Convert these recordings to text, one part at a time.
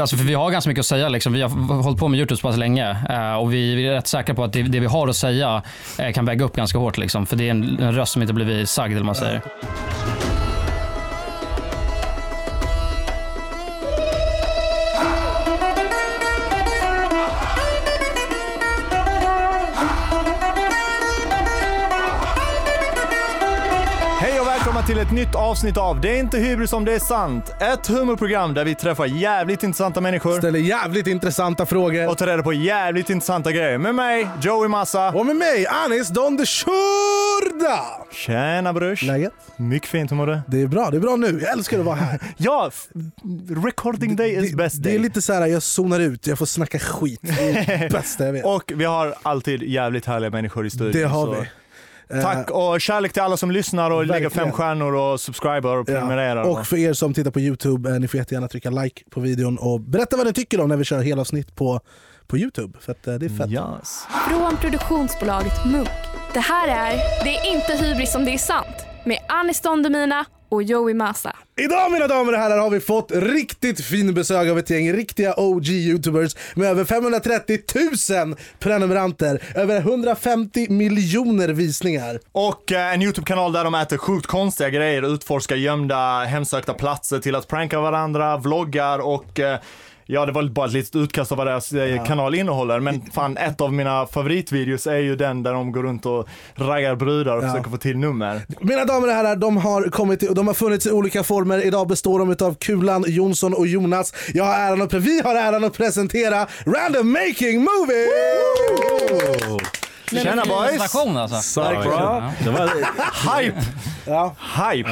Alltså, för vi har ganska mycket att säga liksom. Vi har hållit på med YouTube så pass länge och vi är rätt säkra på att det vi har att säga kan väga upp ganska hårt liksom. För det är en röst som inte blir sagd, eller man säger. Till ett nytt avsnitt av Det är inte hybris om det är sant. Ett humorprogram där vi träffar jävligt intressanta människor, ställer jävligt intressanta frågor och tar reda på jävligt intressanta grejer. Med mig, Joey Massa. Och med mig, Anis Don de Shurda. Tjena brors. Läget? Mycket fint, hur mår du? Det är bra nu, jag älskar att vara här. Ja, recording day is best day. Det är lite så här, jag zonar ut, jag får snacka skit. Bästa jag vet. Och vi har alltid jävligt härliga människor i studion. Det har så. Vi tack och kärlek till alla som lyssnar och lägger 5 stjärnor och subscriber och prenumererar. Och för er som tittar på YouTube, ni får jättegärna trycka like på videon och berätta vad ni tycker om när vi kör hela avsnitt på YouTube, för att det är fett. Yes. Från produktionsbolaget Munk. Det här är Det är inte hybris om det är sant med Anis Don Demina och Joey Massa. Idag, mina damer och herrar, har vi fått riktigt fin besök av ett gäng riktiga OG-youtubers med över 530 000 prenumeranter, över 150 miljoner visningar. Och en YouTube-kanal där de äter sjukt konstiga grejer, utforskar gömda, hemsökta platser till att pranka varandra, vloggar och... Ja, det var bara ett litet utkast av vad deras kanal innehåller. Men fan, ett av mina favoritvideos är ju den där de går runt och raggar brudar och försöker få till nummer. Mina damer och herrar, de har kommit och de har funnits i olika former. Idag består de utav Kulan, Jonsson och Jonas. Vi har äran att presentera Random Making Movies! Woo! Tjena boys! Alltså. Stark bra. Det var hype! Ja. Hype.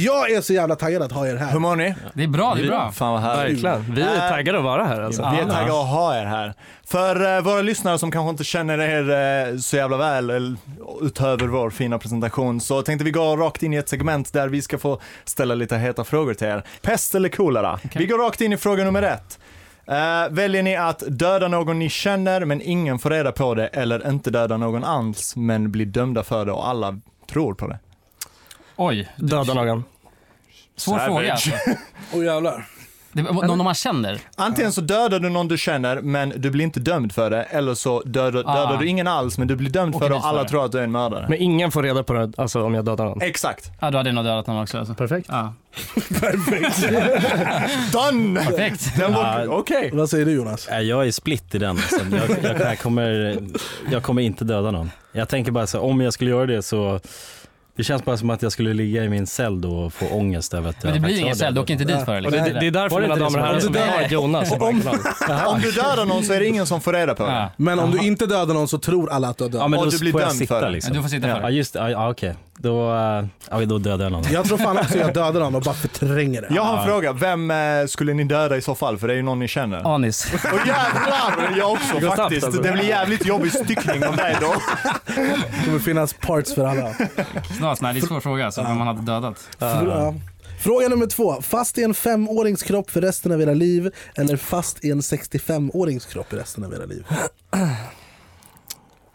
Jag är så jävla taggad att ha er här. Hur mår ni? Det är bra, det är bra. Fan vad här. Vi är taggade att vara här alltså. Vi är taggade att ha er här. För våra lyssnare som kanske inte känner er så jävla väl utöver vår fina presentation, så tänkte vi gå rakt in i ett segment där vi ska få ställa lite heta frågor till er. Pest eller kolera? Okay. Vi går rakt in i fråga nummer 1. Väljer ni att döda någon ni känner men ingen får reda på det, eller inte döda någon alls men blir dömda för det och alla tror på det? Oj, döda någon. Svår fråga alltså. Åh jävlar. Någon man känner. Antingen så dödar du någon du känner men du blir inte dömd för det, eller så dödar du ingen alls men du blir dömd för det och alla tror att du är en mördare. Men ingen får reda på det, alltså, om jag dödar någon. Exakt. Ja, då hade nog dödat någon också alltså. Perfekt. Ja. Perfekt. Done. Perfekt. Okej. Vad säger du, Jonas? Jag är split i den alltså. Jag kommer inte döda någon. Jag tänker bara så, om jag skulle göra det så... Det känns bara som att jag skulle ligga i min cell då och få ångest över att... Men det blir ingen cell, dock inte dit för liksom. Det är därför mina damer här som är Jonas. Om du dödar någon så är det ingen som får reda på det. Men om du inte dödar någon så tror alla att du dödar. Ja, men då får jag sitta liksom. Du får sitta för det. Ja, just det. Ja, okej. Då dödar jag någon. Jag tror fan också jag dödar någon och bara förtränger det. Jag har en fråga. Vem skulle ni döda i så fall? För det är ju någon ni känner. Anis. Och jävlar, jag också faktiskt. Alltså. Det blir jävligt jobbig styckning om dig då. Det kommer finnas parts för alla. Snart, nej, det är svår fråga. Så man hade dödat. Fråga nummer 2. Fast i en 5-årings kropp för resten av era liv, eller fast i en 65-årings kropp för resten av era liv?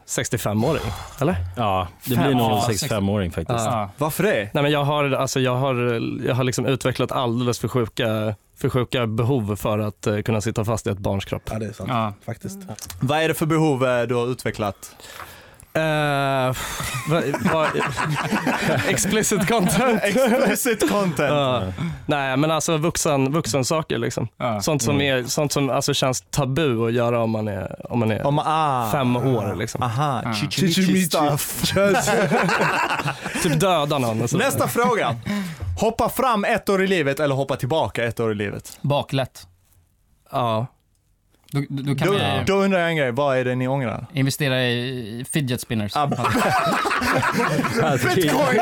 65-åring, eller? Ja, det blir nog 65-åring faktiskt. Varför det? Nej, men jag har liksom utvecklat alldeles för sjuka behov för att kunna sitta fast i ett barns kropp. Ja, det är sant. Ja. Faktiskt. Ja. Vad är det för behov du har utvecklat? Explicit content. Explicit content. Nej, men alltså vuxen saker liksom. Sånt som alltså känns tabu att göra om man är 5 år liksom. Aha, chichimichi stuff. Typ döda någon. Nästa fråga. Hoppa fram 1 år i livet eller hoppa tillbaka 1 år i livet? Baklätt. Ja. Då undrar jag en grej, vad är det ni ångrar? Investera i fidget spinners. Bitcoin!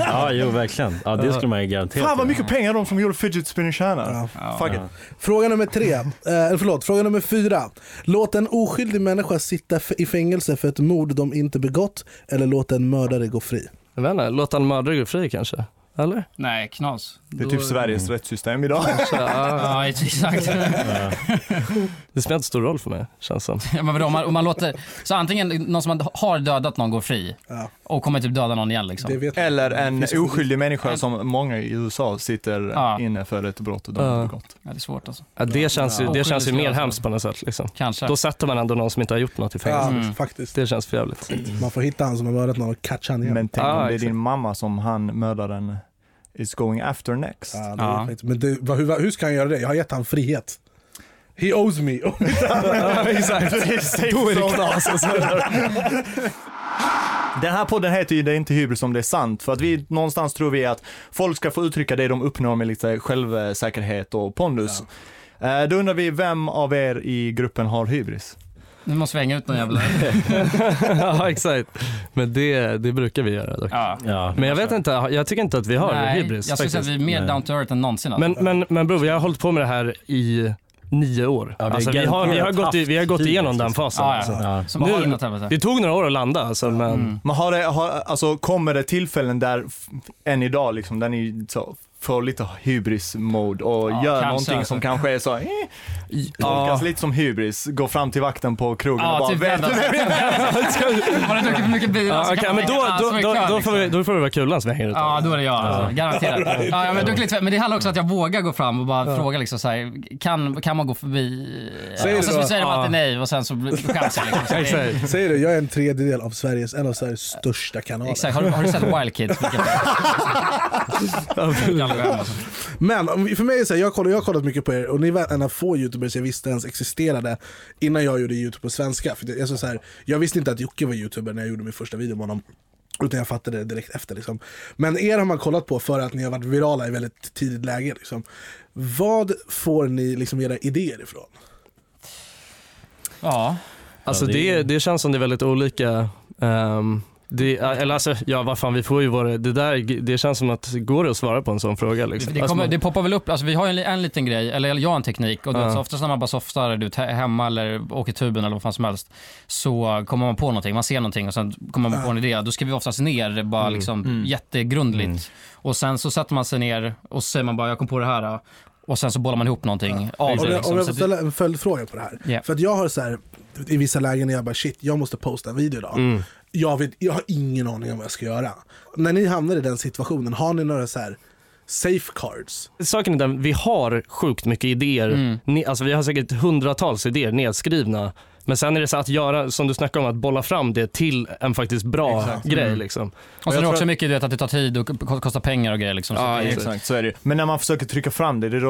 Ja, jo, verkligen. Ja, det skulle man ju garantera. Fan vad mycket pengar de som gjorde fidget spinners tjänar. Fuck it. Fråga nummer 3. Fråga nummer 4. Låt en oskyldig människa sitta i fängelse för ett mord de inte begått, eller låt en mördare gå fri? Jag vet inte, låt en mördare gå fri kanske. Eller? Nej, knas. Det är typ Sveriges rättssystem idag. Ja, exakt. Det spelar inte stor roll för mig, känns som. Ja, men om man låter... Så antingen någon som har dödat någon går fri och kommer typ döda någon igen. Liksom. Eller en oskyldig människa som många i USA sitter inne för ett brott och de har begått. Ja, det är svårt alltså. Ja, det känns ju mer hemskt på något sätt. Liksom. Kanske. Då sätter man ändå någon som inte har gjort något i fängelse. Ja, faktiskt. Det känns för jävligt. Man får hitta han som har mördat någon och catcha han igen. Men tänk om det är din mamma som han mördade en... It's going after next. Ja, det är men det, hur ska han göra det? Jag har gett han frihet. He owes me. Exakt. Den här podden heter ju Det är inte hybris om det är sant. För att vi någonstans tror vi att folk ska få uttrycka det de uppnår med lite självsäkerhet och pondus. Ja. Då undrar vi, vem av er i gruppen har hybris? Nu måste svänga ut någon jävla... Ja, exakt. Men det brukar vi göra dock. Ja, men jag vet inte, jag tycker inte att vi har hybris. Jag skulle säga att vi är mer down to earth än någonsin. Men bror, vi har hållit på med det här i 9 år. Ja, alltså, vi har gått igenom den fasen. Alltså. Nu, det tog några år att landa. Alltså, men alltså, kommer det tillfällen där än idag, liksom, där ni... Så, får lite hybris-mode och gör någonting som kanske är så tolkas lite som hybris, gå fram till vakten på krogen och bara typ då får det vara Kulan som hänger ut. Ja, då är det jag alltså, garanterat. Men det handlar också att jag vågar gå fram och bara fråga liksom så här, kan man gå förbi? Och så säger de alltid nej och sen så chansar liksom. Säger du, jag är en tredjedel av Sveriges, en av Sveriges största kanaler. Exakt, har du sett Wild Kids? Men för mig är det så här, jag har kollat mycket på er. Och ni var en av få youtubers jag visste ens existerade innan jag gjorde youtube på svenska. För det är så här, jag visste inte att Jocke var youtuber när jag gjorde min första video med honom, utan jag fattade det direkt efter liksom. Men er har man kollat på för att ni har varit virala i väldigt tidigt läge liksom. Vad får ni liksom era idéer ifrån? Ja, alltså det känns som det är väldigt olika. Vad fan, vi får ju vara det känns som att går det att svara på en sån fråga liksom. Det poppar väl upp, alltså vi har en liten grej, eller jag har en teknik och så oftast när man bara softar ut hemma eller åker tuben eller vad fan som helst, så kommer man på någonting, man ser någonting och sen kommer man på en idé, då skriver vi oftast ner bara jättegrundligt och sen så sätter man sig ner och säger man bara, jag kom på det här och sen så bollar man ihop någonting av det, liksom. Om jag får ställa en följdfråga på det här, för att jag har så här, i vissa lägen när jag bara shit, jag måste posta en video idag. Jag har ingen aning om vad jag ska göra. När ni hamnar i den situationen, har ni några så här safeguards? Saken är där, vi har sjukt mycket idéer. Alltså, vi har säkert hundratals idéer nedskrivna. Men sen är det så att göra, som du snackar om, att bolla fram det till en faktiskt bra grej. Liksom. Och så är det också mycket att det tar tid och kostar pengar och grejer. Liksom. Ja, exakt. Så är det. Men när man försöker trycka fram det,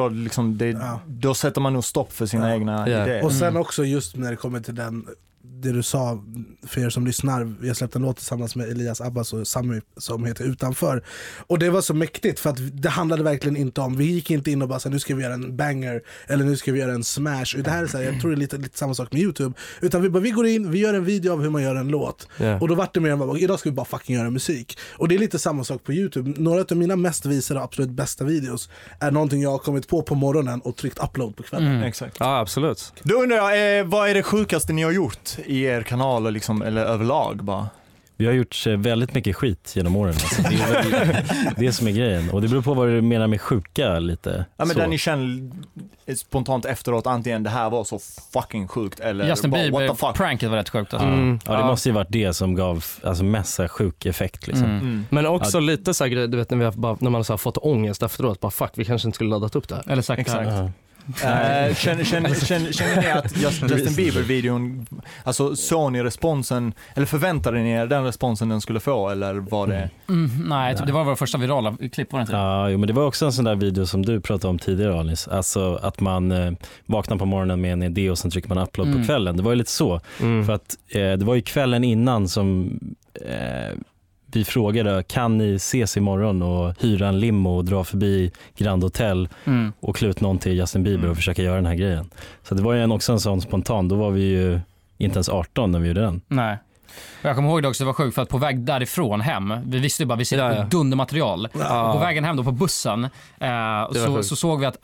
då sätter man nog stopp för sina egna idéer. Och sen också just när det kommer till den... Det du sa, för er som lyssnar, jag släppte en låt tillsammans med Elias Abbas och Sami som heter Utanför. Och det var så mäktigt för att det handlade verkligen inte om, vi gick inte in och bara så här, nu ska vi göra en banger eller nu ska vi göra en smash. Det här är så här, jag tror det är lite samma sak med YouTube. Utan vi bara, vi går in, vi gör en video av hur man gör en låt. Och då var det mer än bara, idag ska vi bara fucking göra musik. Och det är lite samma sak på YouTube. Några av mina mest visade och absolut bästa videos är någonting jag har kommit på morgonen och tryckt upload på kvällen. Exakt. Ja, absolut. Då undrar jag, vad är det sjukaste ni har gjort i er kanal liksom, eller överlag bara? Vi har gjort väldigt mycket skit genom åren alltså. Det är som är grejen. Och det beror på vad du menar med sjuka lite. Ja, men där ni känner spontant efteråt, antingen det här var så fucking sjukt eller Justin Bieber pranket var rätt sjukt alltså. Ja, det måste ju varit det som gav alltså, massa sjuk effekt liksom. Men också lite så här grej, du vet när man så har fått ångest efteråt, bara fuck, vi kanske inte skulle laddat upp det här. Eller sagt, exakt. Känner ni att Justin Bieber-videon, alltså såg ni responsen, eller förväntade ni er den responsen den skulle få, eller var det? Nej, det var vår första virala klipp på den tiden. Jo, men det var också en sån där video som du pratade om tidigare, Alice. Alltså att man vaknar på morgonen med en idé och sen trycker man upload på kvällen. Det var ju lite så, för att det var ju kvällen innan som... Vi frågade, kan ni ses imorgon och hyra en limo och dra förbi Grand Hotel och kluta någon till Justin Bieber och försöka göra den här grejen. Så det var ju också en sån spontan. Då var vi ju inte ens 18 när vi gjorde den. Nej. Jag kommer ihåg det också, det var sjukt för att på väg därifrån hem, vi visste ju bara vi sitter på dundermaterial. Och på vägen hem då på bussen så såg vi att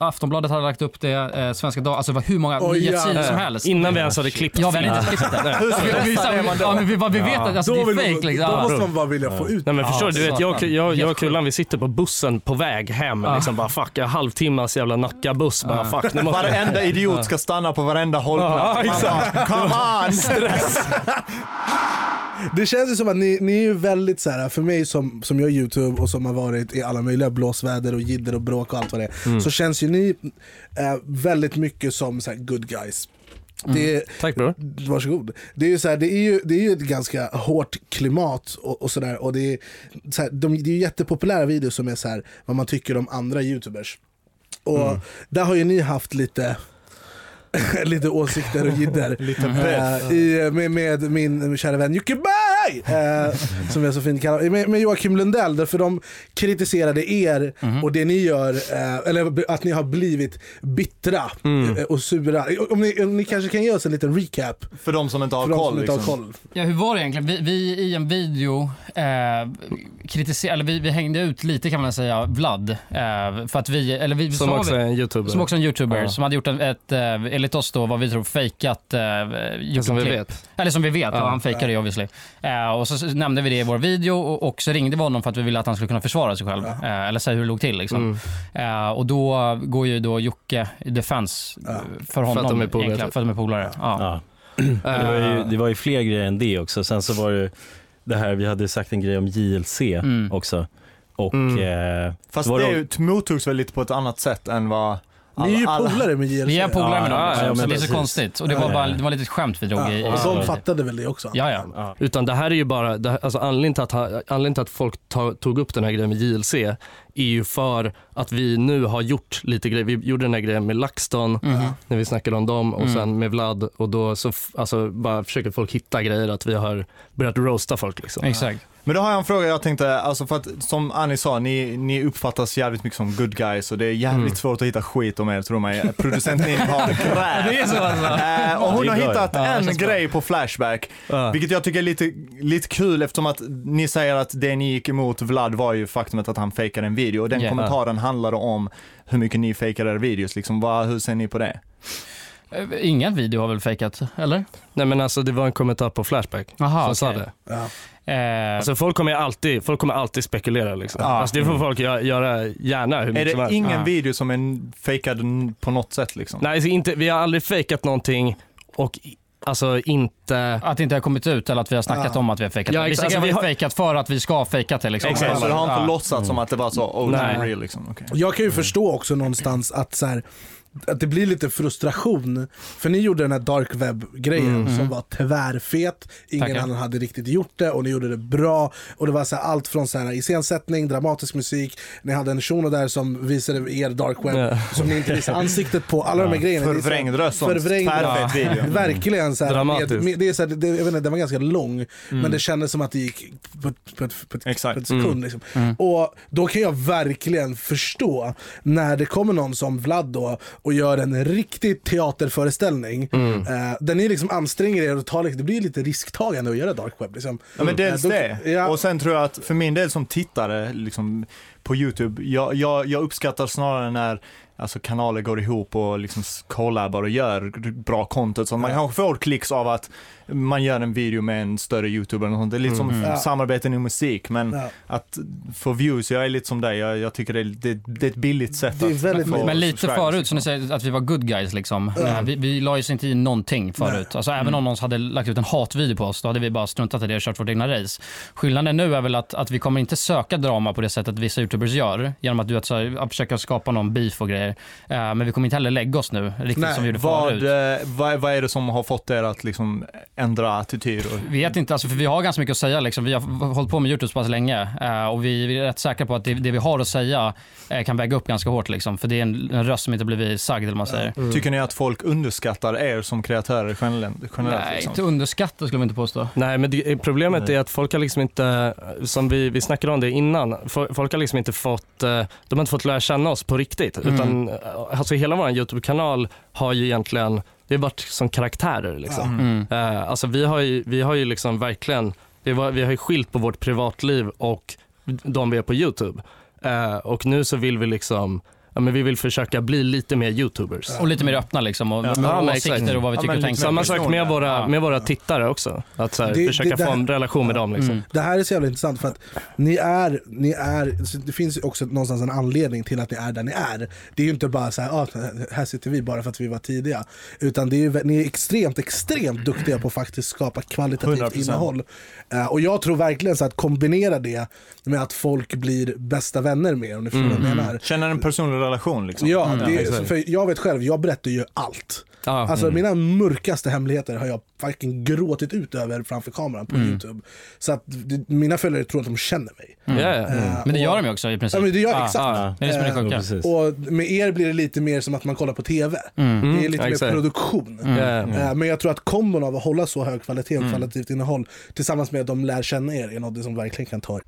Aftonbladet hade lagt upp det, Svenska Dag, alltså det var hur många nyhetssidor som helst. Innan vi ens hade klippt. Ja, vi hade inte klippt det. Hur ska vi visa det? Ja, men vi vet att alltså, det är fake liksom. Då måste man bara vilja få ut. Nej, men förstår du, vet jag och Kulan, vi sitter på bussen på väg hem liksom bara fuck, en halvtimmas jävla Nackabuss bara fuck. Varenda idiot ska stanna på varenda hållplats. Come on! Stress! Det känns ju som att ni är ju väldigt så här, för mig som gör YouTube och som har varit i alla möjliga blåsväder och jidder och bråk och allt vad det är, så känns ju ni väldigt mycket som så här, good guys. Det är, tack bror. Varsågod. Det är ju så här, det är ju ett ganska hårt klimat och så där, och det är så här, det är ju jättepopulära videos som är så här vad man tycker om andra YouTubers. Och där har ju ni haft lite lite åsikter och gider med min kära vän Juckeberg som jag så fint kallar med Joakim Lundell, därför de kritiserade er och det ni gör eller att ni har blivit bittra och sura. Om ni kanske kan göra en liten recap för de som inte har koll liksom. Ja, hur var det egentligen? Vi i en video kritiserade, vi hängde ut lite kan man säga Vlad för att vi som också är en YouTuber som hade gjort ett enligt oss då vad vi tror fejkat som vi vet. Eller som vi vet han fejkade det obviously. Och så nämnde vi det i vår video och så ringde vi honom för att vi ville att han skulle kunna försvara sig själv eller säga hur det låg till liksom. Och då går ju då Jocke i defense för honom egentligen för att de är polare. Det var ju fler grejer än det också. Sen så var det här vi hade sagt en grej om JLC också och fast det mottogs väl lite på ett annat sätt än vad ni är ju polare med JLC. Vi är polare med dem, det är så konstigt. Och det var bara, det var lite ett skämt vi drog i. Och de fattade väl det också. Ja. Utan det här är ju bara, alltså anledningen till att folk tog upp den här grejen med JLC är ju för att vi nu har gjort lite grejer. Vi gjorde den här grejen med Laxton när vi snackade om dem och sen med Vlad, och då så alltså, bara försöker folk hitta grejer att vi har börjat roasta folk liksom. Exakt. Men då har jag en fråga jag tänkte, alltså för att som Annie sa, ni uppfattas jävligt mycket som good guys och det är jävligt svårt att hitta skit om er, tror man. Producenten har krävt. Det är så alltså. Och hon har hittat en grej på Flashback, vilket jag tycker är lite kul eftersom att ni säger att det ni gick emot Vlad var ju faktumet att han fejkade en video och den kommentaren handlade om hur mycket ni fejkade videos liksom. Hur ser ni på det? Ingen video har väl fejkat, eller? Nej, men alltså det var en kommentar på Flashback. Aha, som sa det. Ja. Alltså folk kommer alltid spekulera liksom. Alltså det får folk göra gärna hur mycket som helst. Är det ingen video som är fejkad på något sätt liksom? Nej, alltså inte, vi har aldrig fejkat någonting och alltså inte att det inte har kommit ut eller att vi har snackat om att vi har fejkat. Ja, exakt. Vi har fejkat för att vi ska fejka till liksom. Exakt. Så det har inte låtsats som att det var så real liksom. Okay. Jag kan ju förstå också någonstans att så här, att det blir lite frustration för ni gjorde den här dark web-grejen som var tvärfet, ingen annan hade riktigt gjort det och ni gjorde det bra och det var så här, allt från så här iscensättning, dramatisk musik, ni hade en show där som visade er dark web som ni inte visade ansiktet på, alla de här grejerna förvrängd röst, video verkligen så här, dramatiskt. Det är så här, jag vet inte, det var ganska lång men det kändes som att det gick på ett sekund liksom. Och då kan jag verkligen förstå när det kommer någon som Vlad då och gör en riktig teaterföreställning där ni liksom anstränger er och tar, det blir lite risktagande att göra dark web liksom. Ja, men dels det. Ja. Och sen tror jag att för min del som tittare liksom, på YouTube, jag uppskattar snarare när alltså kanaler går ihop och liksom collabar och gör bra content så man kanske får klicks av att man gör en video med en större YouTuber och sånt. Det är lite som samarbeten i musik, men att få views, jag är lite som dig, jag tycker det är ett billigt sätt det är att få. Men lite förut som ni säger att vi var good guys liksom. Vi la ju inte in någonting förut. Alltså, även om någon hade lagt ut en hatvideo på oss, då hade vi bara struntat i det och kört vårt egna race. Skillnaden nu är väl att vi kommer inte söka drama på det sättet vissa YouTubers gör, genom att försöka skapa någon beef och grejer. Men vi kommer inte heller lägga oss nu riktigt. Nej, som vi gjorde förut. Vad är det som har fått er att liksom ändra attityd? Jag vet inte, alltså, för vi har ganska mycket att säga liksom. Vi har hållit på med YouTube så pass länge och vi är rätt säkra på att det vi har att säga kan väga upp ganska hårt liksom. För det är en röst som inte blivit sagd eller man säger. Tycker ni att folk underskattar er som kreatörer generellt? Nej, liksom? Inte underskattar skulle man inte påstå. Nej, men problemet är att folk har liksom inte, som vi snackade om det innan, folk har liksom inte fått, de har inte fått lära känna oss på riktigt, utan alltså hela vår YouTube-kanal har ju egentligen det har varit som karaktärer liksom. Alltså vi har ju liksom verkligen vi har ju skilt på vårt privatliv och de vi är på YouTube. Och nu så vill vi liksom, ja, men vi vill försöka bli lite mer YouTubers. Och lite mer öppna liksom. Och åsikter och vad vi tycker och tänker. Samma sak med våra tittare också. Att så här, försöka få en relation med dem liksom. Det här är så jävla intressant för att det finns också någonstans en anledning till att ni är där ni är. Det är ju inte bara så här, här sitter vi bara för att vi var tidiga. Utan det är ju, ni är extremt duktiga på att faktiskt skapa kvalitativt 100%. Innehåll. Och jag tror verkligen så att kombinera det med att folk blir bästa vänner med. Om ni förstår vad jag menar. Känner en personlig relation liksom. Ja, för jag vet själv, jag berättar ju allt. Alltså mina mörkaste hemligheter har jag fucking gråtit ut över framför kameran på YouTube. Så att mina följare tror att de känner mig. Men det gör de ju också i princip. Ja, men det gör exakt. Och med er blir det lite mer som att man kollar på TV. Det är lite mer produktion. Men jag tror att kombon av att hålla så hög kvalitet och kvalitativt innehåll tillsammans med att de lär känna er är något som verkligen kan ta.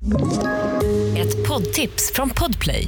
Ett poddtips från Podplay.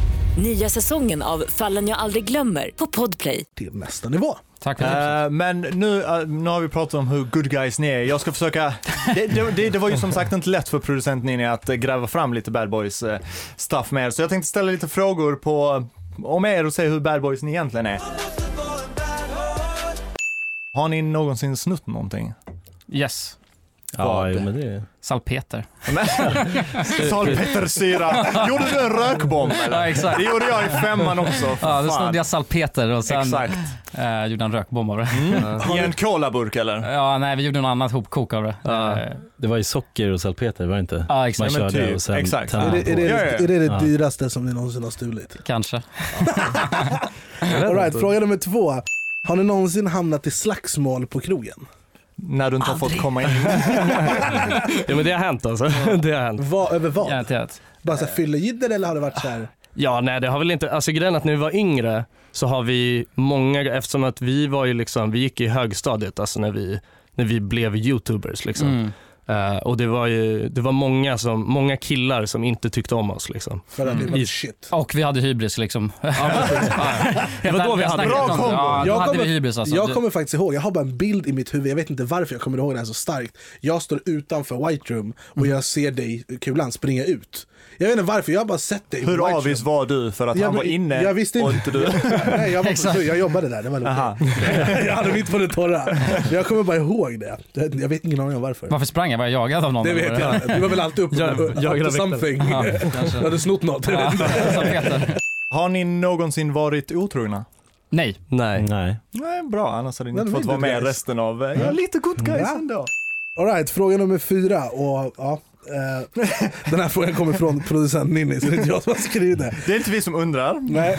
Nya säsongen av Fallen jag aldrig glömmer på Podplay. Till nästa nivå. Tack för men nu har vi pratat om hur good guys ni är. Jag ska försöka. Det var ju som sagt inte lätt för producenten Nina att gräva fram lite bad boys stuff med er. Så jag tänkte ställa lite frågor på om er och se hur bad boys ni egentligen är. Har ni någonsin snutt någonting? Yes. Ja, men det salpeter. Salpetersyra. Gjorde du en rökbomb eller? Ja, exakt. Det gjorde jag i 5:an också. Ja, då snodde jag salpeter och sen gjorde en rökbomb av det. I en kolaburk eller? Ja, nej, vi gjorde något annat hopkok av det. Det var ju socker och salpeter, var det inte? Ja, exakt. Man körde och sen exakt. Är det dyraste som ni någonsin har stulit? Kanske. All right, fråga nummer 2. Har ni någonsin hamnat i slagsmål på krogen? När du inte aldrig har fått komma in. Ja, men det har hänt alltså. Det har hänt. Över vad? Garanterat. Bara så fyllegidder eller har det varit så här? Ja, nej, det har väl inte. Alltså grejen att när vi var yngre så har vi många, eftersom att vi var ju liksom, vi gick i högstadiet alltså när vi blev YouTubers liksom. Och det var många killar som inte tyckte om oss liksom. För att det var shit. Och vi hade hybris liksom. Det var då vi hade bra kombo. Ja, hade vi hybris alltså. Jag kommer faktiskt ihåg, jag har bara en bild i mitt huvud. Jag vet inte varför jag kommer ihåg det här så starkt. Jag står utanför White Room och jag ser dig, Kulan, springa ut. Jag vet inte varför, jag har bara sett dig. Hur avvis var du för att han var inne? Jag visste inte. Och inte du. Nej, jag jobbade där, det var lugnt. Jag hade mitt på det torra. Jag kommer bara ihåg det. Jag vet ingen aning om varför. Varför sprang jag? Var jag jagad av någon? Det vet jag. Du var väl alltid uppe på something. Aha, jag hade snott något. Ja, har ni någonsin varit otrogna? Nej. Nej, bra. Annars hade ni inte fått vara med resten av... Ja, lite good guys ändå. All right, fråga nummer 4. Och ja... Den här frågan kommer från producent Ninni, så det är inte jag som har skrivit det. Det är inte vi som undrar. Nej.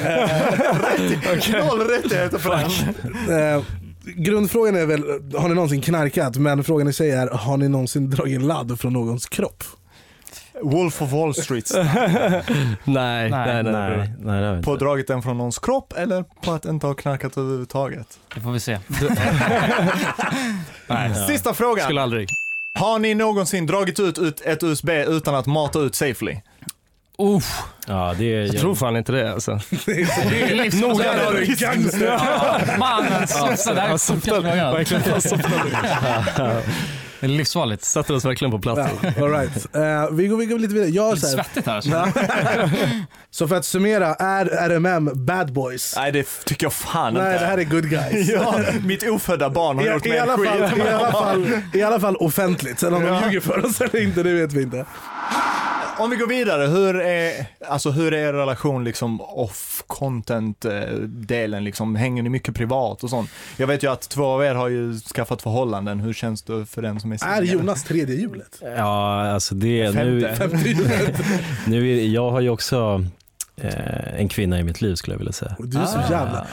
Rättigheter fram. Grundfrågan är väl, har ni någonsin knarkat? Men frågan i sig är, har ni någonsin dragit ladd från någons kropp? Wolf of Wall Street. Nej. På draget den från någons kropp eller på att inte ha knarkat överhuvudtaget? Det får vi se. Sista frågan. Skulle aldrig. Har ni någonsin dragit ut ett USB utan att mata ut safely? Uff. Ja, det är jag tror fan inte det alltså. Det är några där gangster. Man så där soptar. Det är livsfarligt. Satte oss verkligen på plats. All right. Vi går lite vidare. Jag så här. Svettigt här. Så för att summera, är RMM bad boys? Nej, det tycker jag fan inte. Nej, det här är good guys. Ja, mitt ofödda barn har gjort mig skit. I alla fall offentligt. Sen om de ljuger för oss eller inte, det vet vi inte. Om vi går vidare, hur är er relation liksom off-content-delen? Liksom, hänger ni mycket privat och sånt? Jag vet ju att 2 av er har ju skaffat förhållanden. Hur känns det för den som är singel? Är Jonas 3:e hjulet? Ja, alltså det... 5:e hjulet. Jag har ju också... en kvinna i mitt liv, skulle jag vilja säga. Du är så jävla,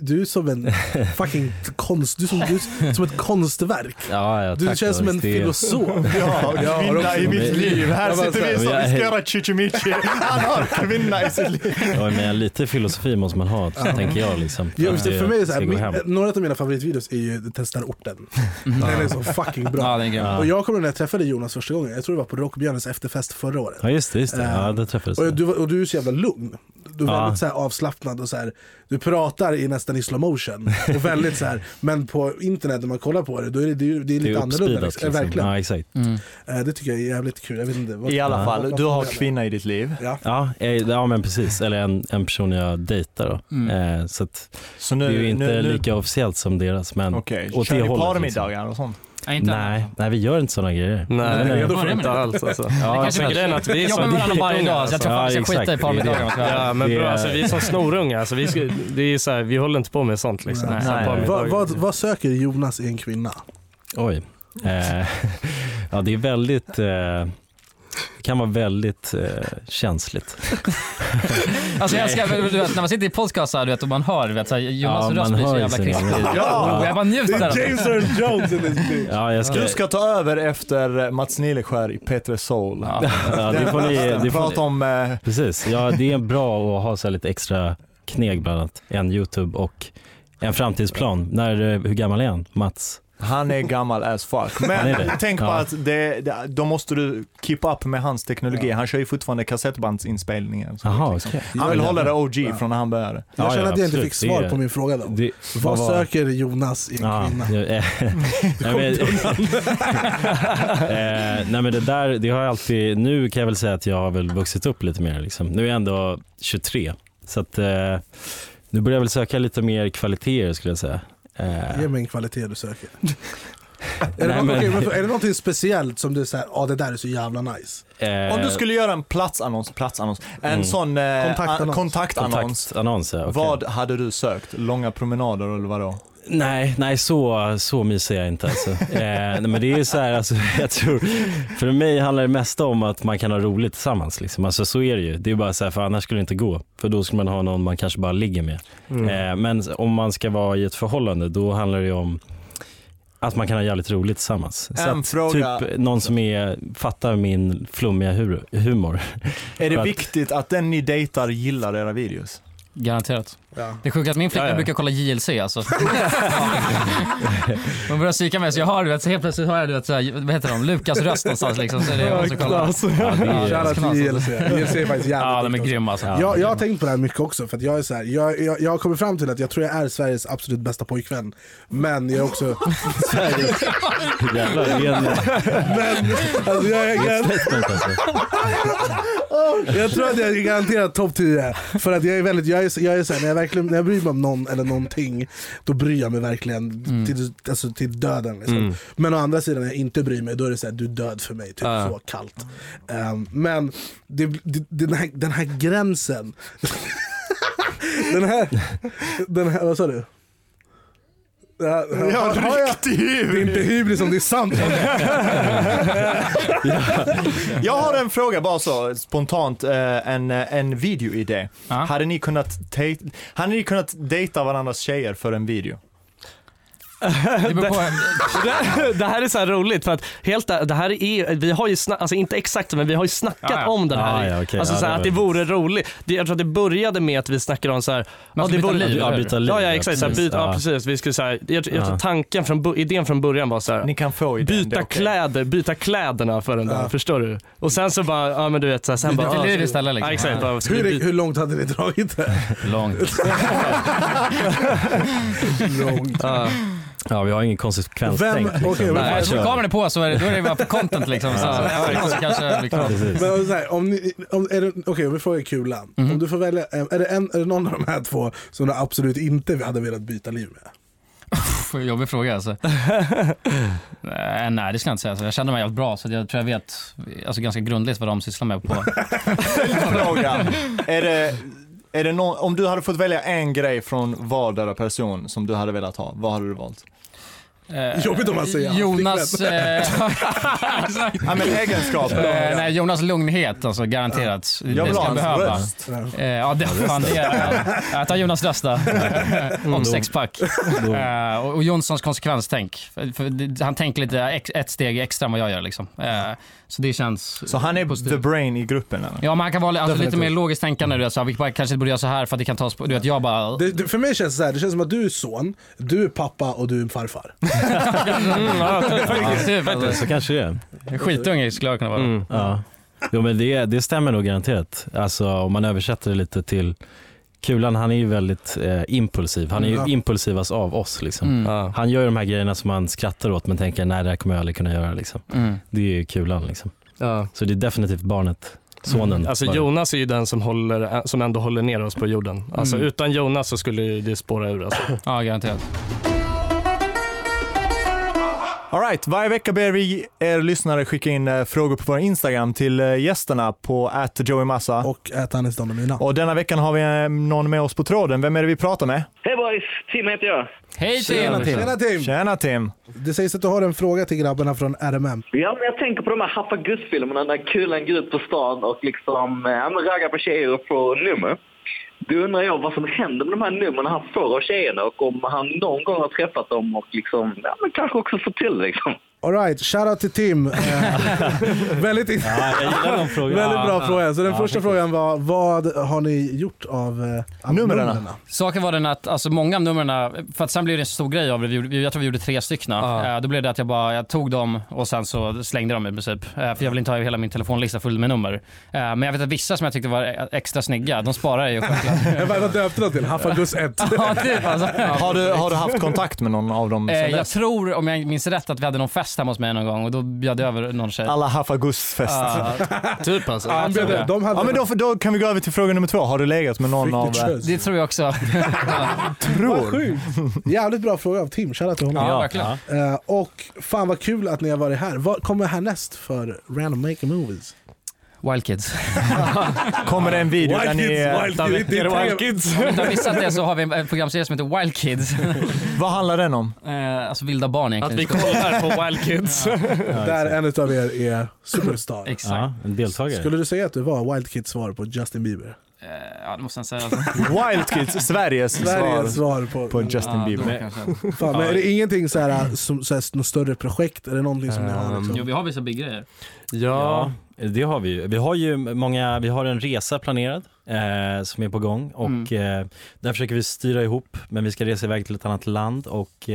du är som en fucking konst, du är som ett konstverk. Ja, ja, du känns som en filosof. Ja, kvinna i mitt liv. Här sitter vi som vi ska göra chichimichi. Han har kvinna i sitt liv. Ja, men lite filosofi måste man ha, tänker jag liksom. Ja, just det, för mig är så här, några av mina favoritvideos är ju Testar orten. Den är så fucking bra. Ja, och jag kommer när jag träffade Jonas första gången. Jag tror det var på Rockbjörnens efterfest förra året. Ja, just det. Ja, det träffades. Och du är så jävla lugn. Du är väldigt så här avslappnad och så här, du pratar i nästan i slow motion och väldigt så här, men på internet när man kollar på det, då är det är lite annorlunda liksom. Verkligen. Ja, exakt. Mm. Det tycker jag är jävligt kul. Jag vet inte vad, i alla fall, du har kvinna i ditt liv. Ja, men precis, eller en person jag dejtar då. Mm. Så nu, det är ju inte lika officiellt som deras, men och det håller middagar och sånt. Nej, vi gör inte såna grejer. Nej, då får det inte alls alltså. Ja, så grejen att vi som jobbar varje dag, så jag tror faktiskt jag skiter i par middagar. Ja, men bra, alltså vi som snorungar, alltså det är så här, vi håller inte på med sånt liksom. Nej. Vad söker Jonas i en kvinna? Oj. Ja, det är väldigt det kan vara väldigt känsligt. Alltså jag ska, du vet, när man sitter i podcast så, du vet, och man hör, du vet, så här, Jonas röst blir så jävla krispig. Ja, jag bara njuter. James Earl Jones in this bitch. Ja, du ska ta över efter Mats Nilikär i Petre Soul. Ja, det får ni prata om. Precis. Ja, det är bra att ha så lite extra kneg, bland annat en YouTube och en framtidsplan. Hur gammal är han, Mats? Han är gammal as fuck. Men tänk på att då måste du keep up med hans teknologi. Han kör ju fortfarande kassettbandsinspelningar. Aha, liksom. Okay. Han vill hålla det OG från när han började. Jag känner att jag inte fick svar på min fråga då. Vad söker Jonas i en kvinna? Nej, men det där, det har jag alltid. Nu kan jag väl säga att jag har väl vuxit upp lite mer liksom. Nu är jag ändå 23. Så att nu börjar jag väl söka lite mer kvaliteter, skulle jag säga. Ge mig en kvalitet du söker. Är det någonting speciellt som du säger, det där är så jävla nice? Om du skulle göra en platsannons, en sån kontaktannons, ja, okay. Vad hade du sökt? Långa promenader eller vadå? Nej, så mysig jag inte alltså. Men det är så här, alltså, jag tror, för mig handlar det mest om att man kan ha roligt tillsammans liksom. Alltså, så är det ju. Det är bara så här, för annars skulle det inte gå. För då skulle man ha någon man kanske bara ligger med. Men om man ska vara i ett förhållande, då handlar det ju om att man kan ha jävligt roligt tillsammans. Så att, typ någon som fattar min flummiga humor. Är det viktigt att den ni dejtar gillar era videos? Garanterat. Ja. Det är sjukt att min flicka brukar kolla JLC alltså. Man börjar psyka med, så jag har, du vet, så helt plötsligt hör jag, du vet, så här, vad heter de? Lukas röst någonstans liksom, så är det jag som kollar. JLC är faktiskt jävligt. Ja, de är grymma alltså. Jag har tänkt på det här mycket också, för att jag är så här, jag har kommit fram till att jag tror jag är Sveriges absolut bästa pojkvän, men jag är också Sveriges jävla geni. Men alltså, jag tror att jag är garanterat topp 10, för att jag är väldigt, jag är så här, när jag bryr mig om någon eller någonting, då bryr jag mig verkligen till döden liksom. Men å andra sidan, när jag inte bryr mig, då är det så här, du är död för mig, typ så kallt. Men den här gränsen den här vad sa du? Ja, det är inte hybris om det är sant. Jag har en fråga bara så spontant, en videoidé. Hade ni kunnat dejta varandras tjejer för en video? Det här är så här roligt, för att det här är, vi har ju alltså inte exakt, men vi har ju snackat om den här. Alltså så här, att det vore roligt. Jag tror att det började med att vi snackade om så här, det vore byta liv. Ja, exakt, precis. Precis. Vi skulle så här, jag tror tanken idén från början var så här, ni kan få idén, byta kläderna för den där, förstår du? Och sen så bara men du vet så här, sen bara det istället liksom. Exakt. Hur långt hade ni dragit det? Långt. Ja, vi har ingen konsekvenstänk. Jag tror kameran är på, så då är det bara för content liksom. Okej, vi frågar Kulan. Om du får välja, är det någon av de här två som du absolut inte hade velat byta liv med? Jobbig fråga alltså. Nej, det ska jag inte säga. Jag känner mig helt bra, så jag tror jag vet alltså ganska grundligt vad de sysslar med på. Frågan. Är det någon, om du hade fått välja en grej från vardera person som du hade velat ha, vad hade du valt? Jobbigt om man säger Jonas ja, men egenskap. Nej, Jonas lugnhet alltså, garanterat. Jag vill ha hans röst. Ja, det fan det är. Jag tar Jonas röst där. Och sexpack. Och Jonssons konsekvenstänk. För han tänker lite ett steg extra än vad jag gör liksom. Så det känns. Så han är positiv. The brain i gruppen eller? Ja, men han kan vara alltså, lite mer logiskt tänkande nu alltså. Vi kanske borde göra så här för att det kan tas på, du vet, jag bara... det, för mig känns det så här, det känns som att du är son, du är pappa och du är farfar. Ja, så kanske det är. Skitunge skulle jag kunna vara. Ja. Jo, men det stämmer nog garanterat. Alltså om man översätter det lite till Kulan, han är ju väldigt impulsiv. Han är ju impulsivast av oss liksom. Han gör de här grejerna som man skrattar åt men tänker, nej det här kommer jag aldrig kunna göra liksom. Det är ju Kulan liksom. Så det är definitivt barnet. Sonen. Alltså Jonas är ju den som ändå håller ner oss på jorden. Alltså utan Jonas så skulle det spåra ur alltså. Ja, garanterat. All right, varje vecka ber vi er lyssnare skicka in frågor på vår Instagram till gästerna på @joeymassa och @hannesdondomina. Och denna veckan har vi någon med oss på tråden. Vem är det vi pratar med? Hej boys, Tim heter jag. Hej Tim. Tjena Tim. Det sägs att du har en fråga till grabbarna från RMM. Ja, men jag tänker på de här Happa-Gus-filmerna när Kulan går ut på stan och liksom raggar på tjejer och får nummer. Du undrar jag vad som händer med de här numren han får av tjejerna och om han någon gång har träffat dem och liksom, ja, men kanske också får till liksom. All right, shoutout till Tim. Väldigt bra fråga. Så den första frågan var, vad har ni gjort av numren? Saken var den att alltså, många av numren, för att sen blev det en stor grej av det. Jag tror vi gjorde 3 stycken. Då blev det att jag tog dem och sen så slängde dem i princip. För jag vill inte ha hela min telefonlista full med nummer. Men jag vet att vissa som jag tyckte var extra snygga, de sparar ju självklart. Jag bara döpte dem till Haffagus 1. Ja, typ, alltså. Har du haft kontakt med någon av dem? Jag tror, om jag minns rätt, att vi hade någon fest hemma hos mig någon gång och då bjöd jag över någon tjej. Alla Haffagus-fest. Typ alltså. Men då kan vi gå över till fråga nummer 2. Har du legat med någon av... Det tror jag också. Tror. Jävligt bra fråga av Tim. Kära till honom. Ja, verkligen. Och fan vad kul att ni har varit här. Vad kommer härnäst för Random Making Movies? Wild Kids. Kommer det en video Wild där Kids, ni... Wild Kids. Om du har missat det så har vi en programserie som heter Wild Kids. Vad handlar den om? Alltså vilda barn egentligen. Att vi kollar på Wild Kids. Där en av er är superstar. Exakt. Ja, en deltagare. Skulle du säga att du var Wild Kids svar på Justin Bieber? Ja, det måste jag säga. Wild Kids, Sveriges svar på Justin Bieber. Fan, men är det ingenting så här, som så här, något större projekt? Är det någonting som ni har? Liksom? Jo, vi har vissa big grejer. Ja. Det har vi ju. Vi har en resa planerad som är på gång och där försöker vi styra ihop, men vi ska resa iväg till ett annat land och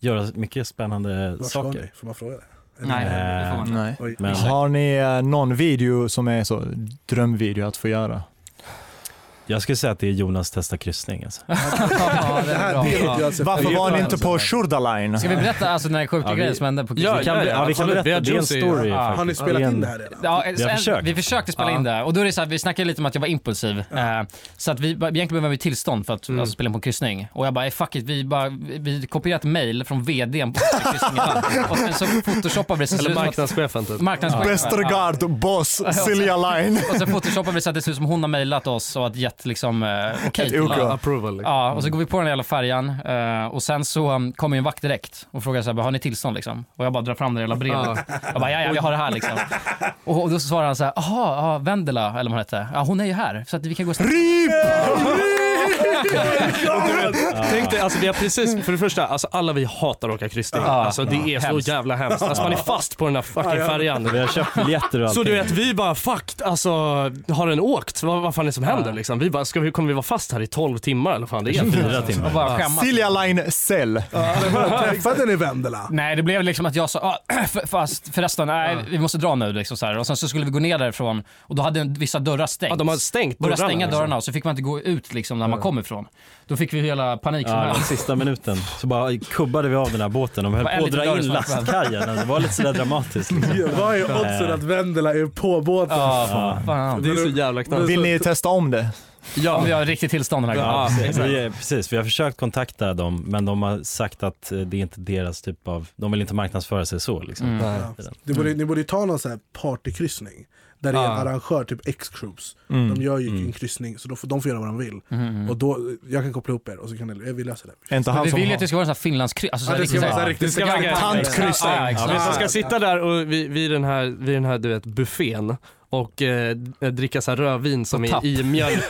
göra mycket spännande saker. Får man fråga det? Nej. Men har ni någon video som är så drömvideo att få göra? Jag skulle säga att det är Jonas testa kryssning alltså. Varför var ni inte på Silja Line? Ska vi berätta alltså när sjuka grejer som hände på kryssning? Vi kan berätta det, en story. Har ni spelat in det här redan? Vi försökte spela in det och då är det så här, vi snackade lite om att jag var impulsiv. Så att vi egentligen behöver tillstånd för att alltså, spela in på en kryssning. Och jag bara, fuck it, vi kopierat mejl från vdn på kryssningen. Och sen så photoshoppar vi det. Eller marknadschefen typ. Bestergard, boss, Silja Line. Och sen photoshoppar vi så att det ser ut som hon har mejlat oss och att liksom approval. Liksom. Ja, och så går vi på den hela färjan och sen så kommer en vakt direkt och frågar så här, har ni tillstånd liksom? Och jag bara drar fram det hela brevet. Jag bara, ja, jag har det här liksom. Och då så svarar han så här, aha, Wendela eller vad hon heter. Ja, hon är ju här så att vi kan gå Tänk dig, alltså det är precis, för det första, alltså alla vi hatar att åka kryssning. Alltså det är så jävla hemskt. Alltså man är fast på den där fucking färjan. Vi har köpt biljetter och allting. Så du vet, vi bara, fuck, alltså har den åkt? Vad fan är det som händer liksom? Vi bara, kommer vi vara fast här i 12 timmar eller fan? Det är 4 timmar. Silja Line cell. Träffade ni Wendela? Nej, det blev liksom att jag sa, fast förresten, nej, vi måste dra nu liksom så här. Och sen så skulle vi gå ner därifrån och då hade vissa dörrar stängt. Ja, de hade stängt dörrarna. Började stänga dörrarna och så fick man inte gå ut liksom när man kom ifrån. Då fick vi hela panik sista minuten. Så bara kubbade vi av den här båten och höll på att dra in lastkajen. Det var lite sådär dramatiskt. Vad är oddsen att Wendela är på båten? Det är så jävla knappt. Vill ni testa om det? Ja, vi har riktigt tillstånd den här gången. Ja, precis, vi har försökt kontakta dem, men de har sagt att det är inte deras typ av... De vill inte marknadsföra sig så, liksom. Ni borde ta någon sån här partykryssning där det är en arrangör, typ X-Cruise. De gör ju en kryssning, så de får göra vad de vill. Och då, jag kan koppla upp er och så kan vi lösa det. Vi vill ju att det ska vara en sån här Finlandskryss. Alltså, det ska vara en riktigt tantkryssning. Man ska sitta där och vid den här du vet, buffén och dricka så här rödvin som är i mjölk,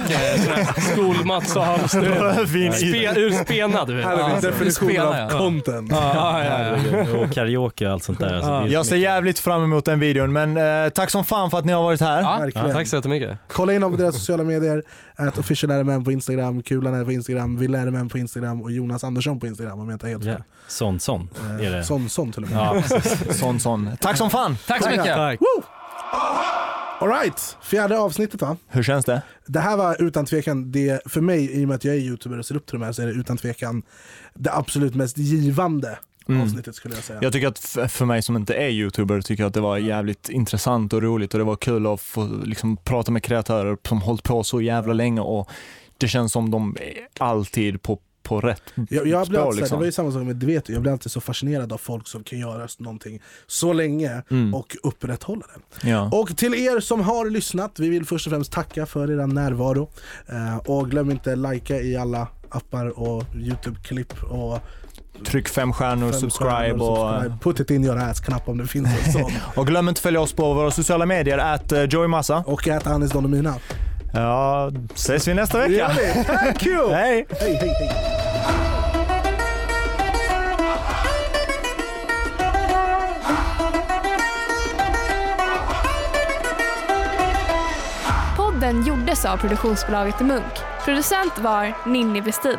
skolmats och hamster. Rödvin urspenad, du vet. Här är definitionen av content. Och karaoke allt sånt där. Jag ser jävligt fram emot den videon, men tack som fan för att ni har varit här. Tack så jättemycket. Kolla in om deras sociala medier, @officialrmm på Instagram, Kulan på Instagram, VillRMM på Instagram och Jonas Andersson på Instagram, om jag inte helt fel. Sån till och med. Sån. Tack som fan. Tack så mycket. All right, 4:e avsnittet, va? Hur känns det? Det här var utan tvekan, det för mig, i och med att jag är youtuber och ser upp till de här, så är det utan tvekan det absolut mest givande avsnittet, skulle jag säga. Jag tycker att för mig som inte är youtuber, tycker jag att det var jävligt intressant och roligt, och det var kul att få liksom prata med kreatörer som hållit på så jävla länge, och det känns som de är alltid på rätt jag spår, alltid, liksom. Det var ju samma sak med Dveto. Jag blir alltid så fascinerad av folk som kan göra någonting så länge och upprätthålla det. Ja. Och till er som har lyssnat, vi vill först och främst tacka för era närvaro. Och glöm inte likea i alla appar och YouTube-klipp och tryck 5 stjärnor, subscribe och put it in your ass-knapp om det finns en sån. Och glöm inte följa oss på våra sociala medier @joymassa och @anisdonomina. Ja, ses vi nästa vecka. Thank you. Hej. Podden gjordes av produktionsbolaget Munk. Producent var Ninni Westin.